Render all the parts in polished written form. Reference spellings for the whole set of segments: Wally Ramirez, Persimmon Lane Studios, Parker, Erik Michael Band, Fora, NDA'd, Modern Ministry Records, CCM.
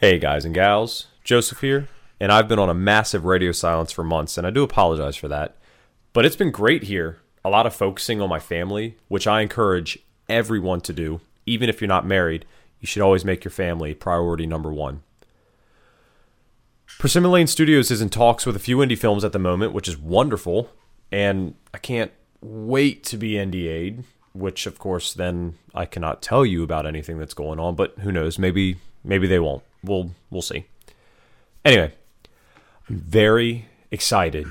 Hey guys and gals, Joseph here, and I've been on a massive radio silence for months, and I do apologize for that, but it's been great here, a lot of focusing on my family, which I encourage everyone to do. Even if you're not married, you should always make your family priority number one. Persimmon Lane Studios is in talks with a few indie films at the moment, which is wonderful, and I can't wait to be NDA'd, which of course then I cannot tell you about anything that's going on, but who knows, maybe they won't. We'll see. Anyway, I'm very excited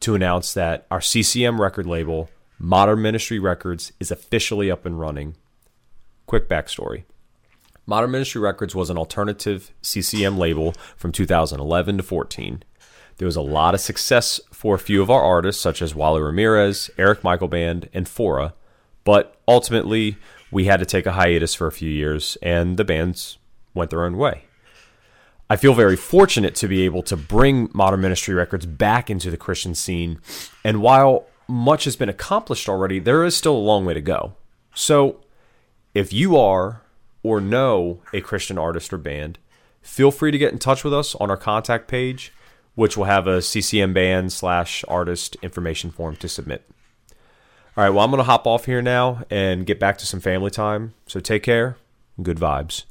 to announce that our CCM record label, Modern Ministry Records, is officially up and running. Quick backstory. Modern Ministry Records was an alternative CCM label from 2011 to 14. There was a lot of success for a few of our artists, such as Wally Ramirez, Erik Michael Band, and Fora, but ultimately we had to take a hiatus for a few years, and the bands went their own way. I feel very fortunate to be able to bring Modern Ministry Records back into the Christian scene, and while much has been accomplished already, there is still a long way to go. So, if you are or know a Christian artist or band, feel free to get in touch with us on our contact page, which will have a CCM band / artist information form to submit. All right, well, I'm going to hop off here now and get back to some family time, so take care and good vibes.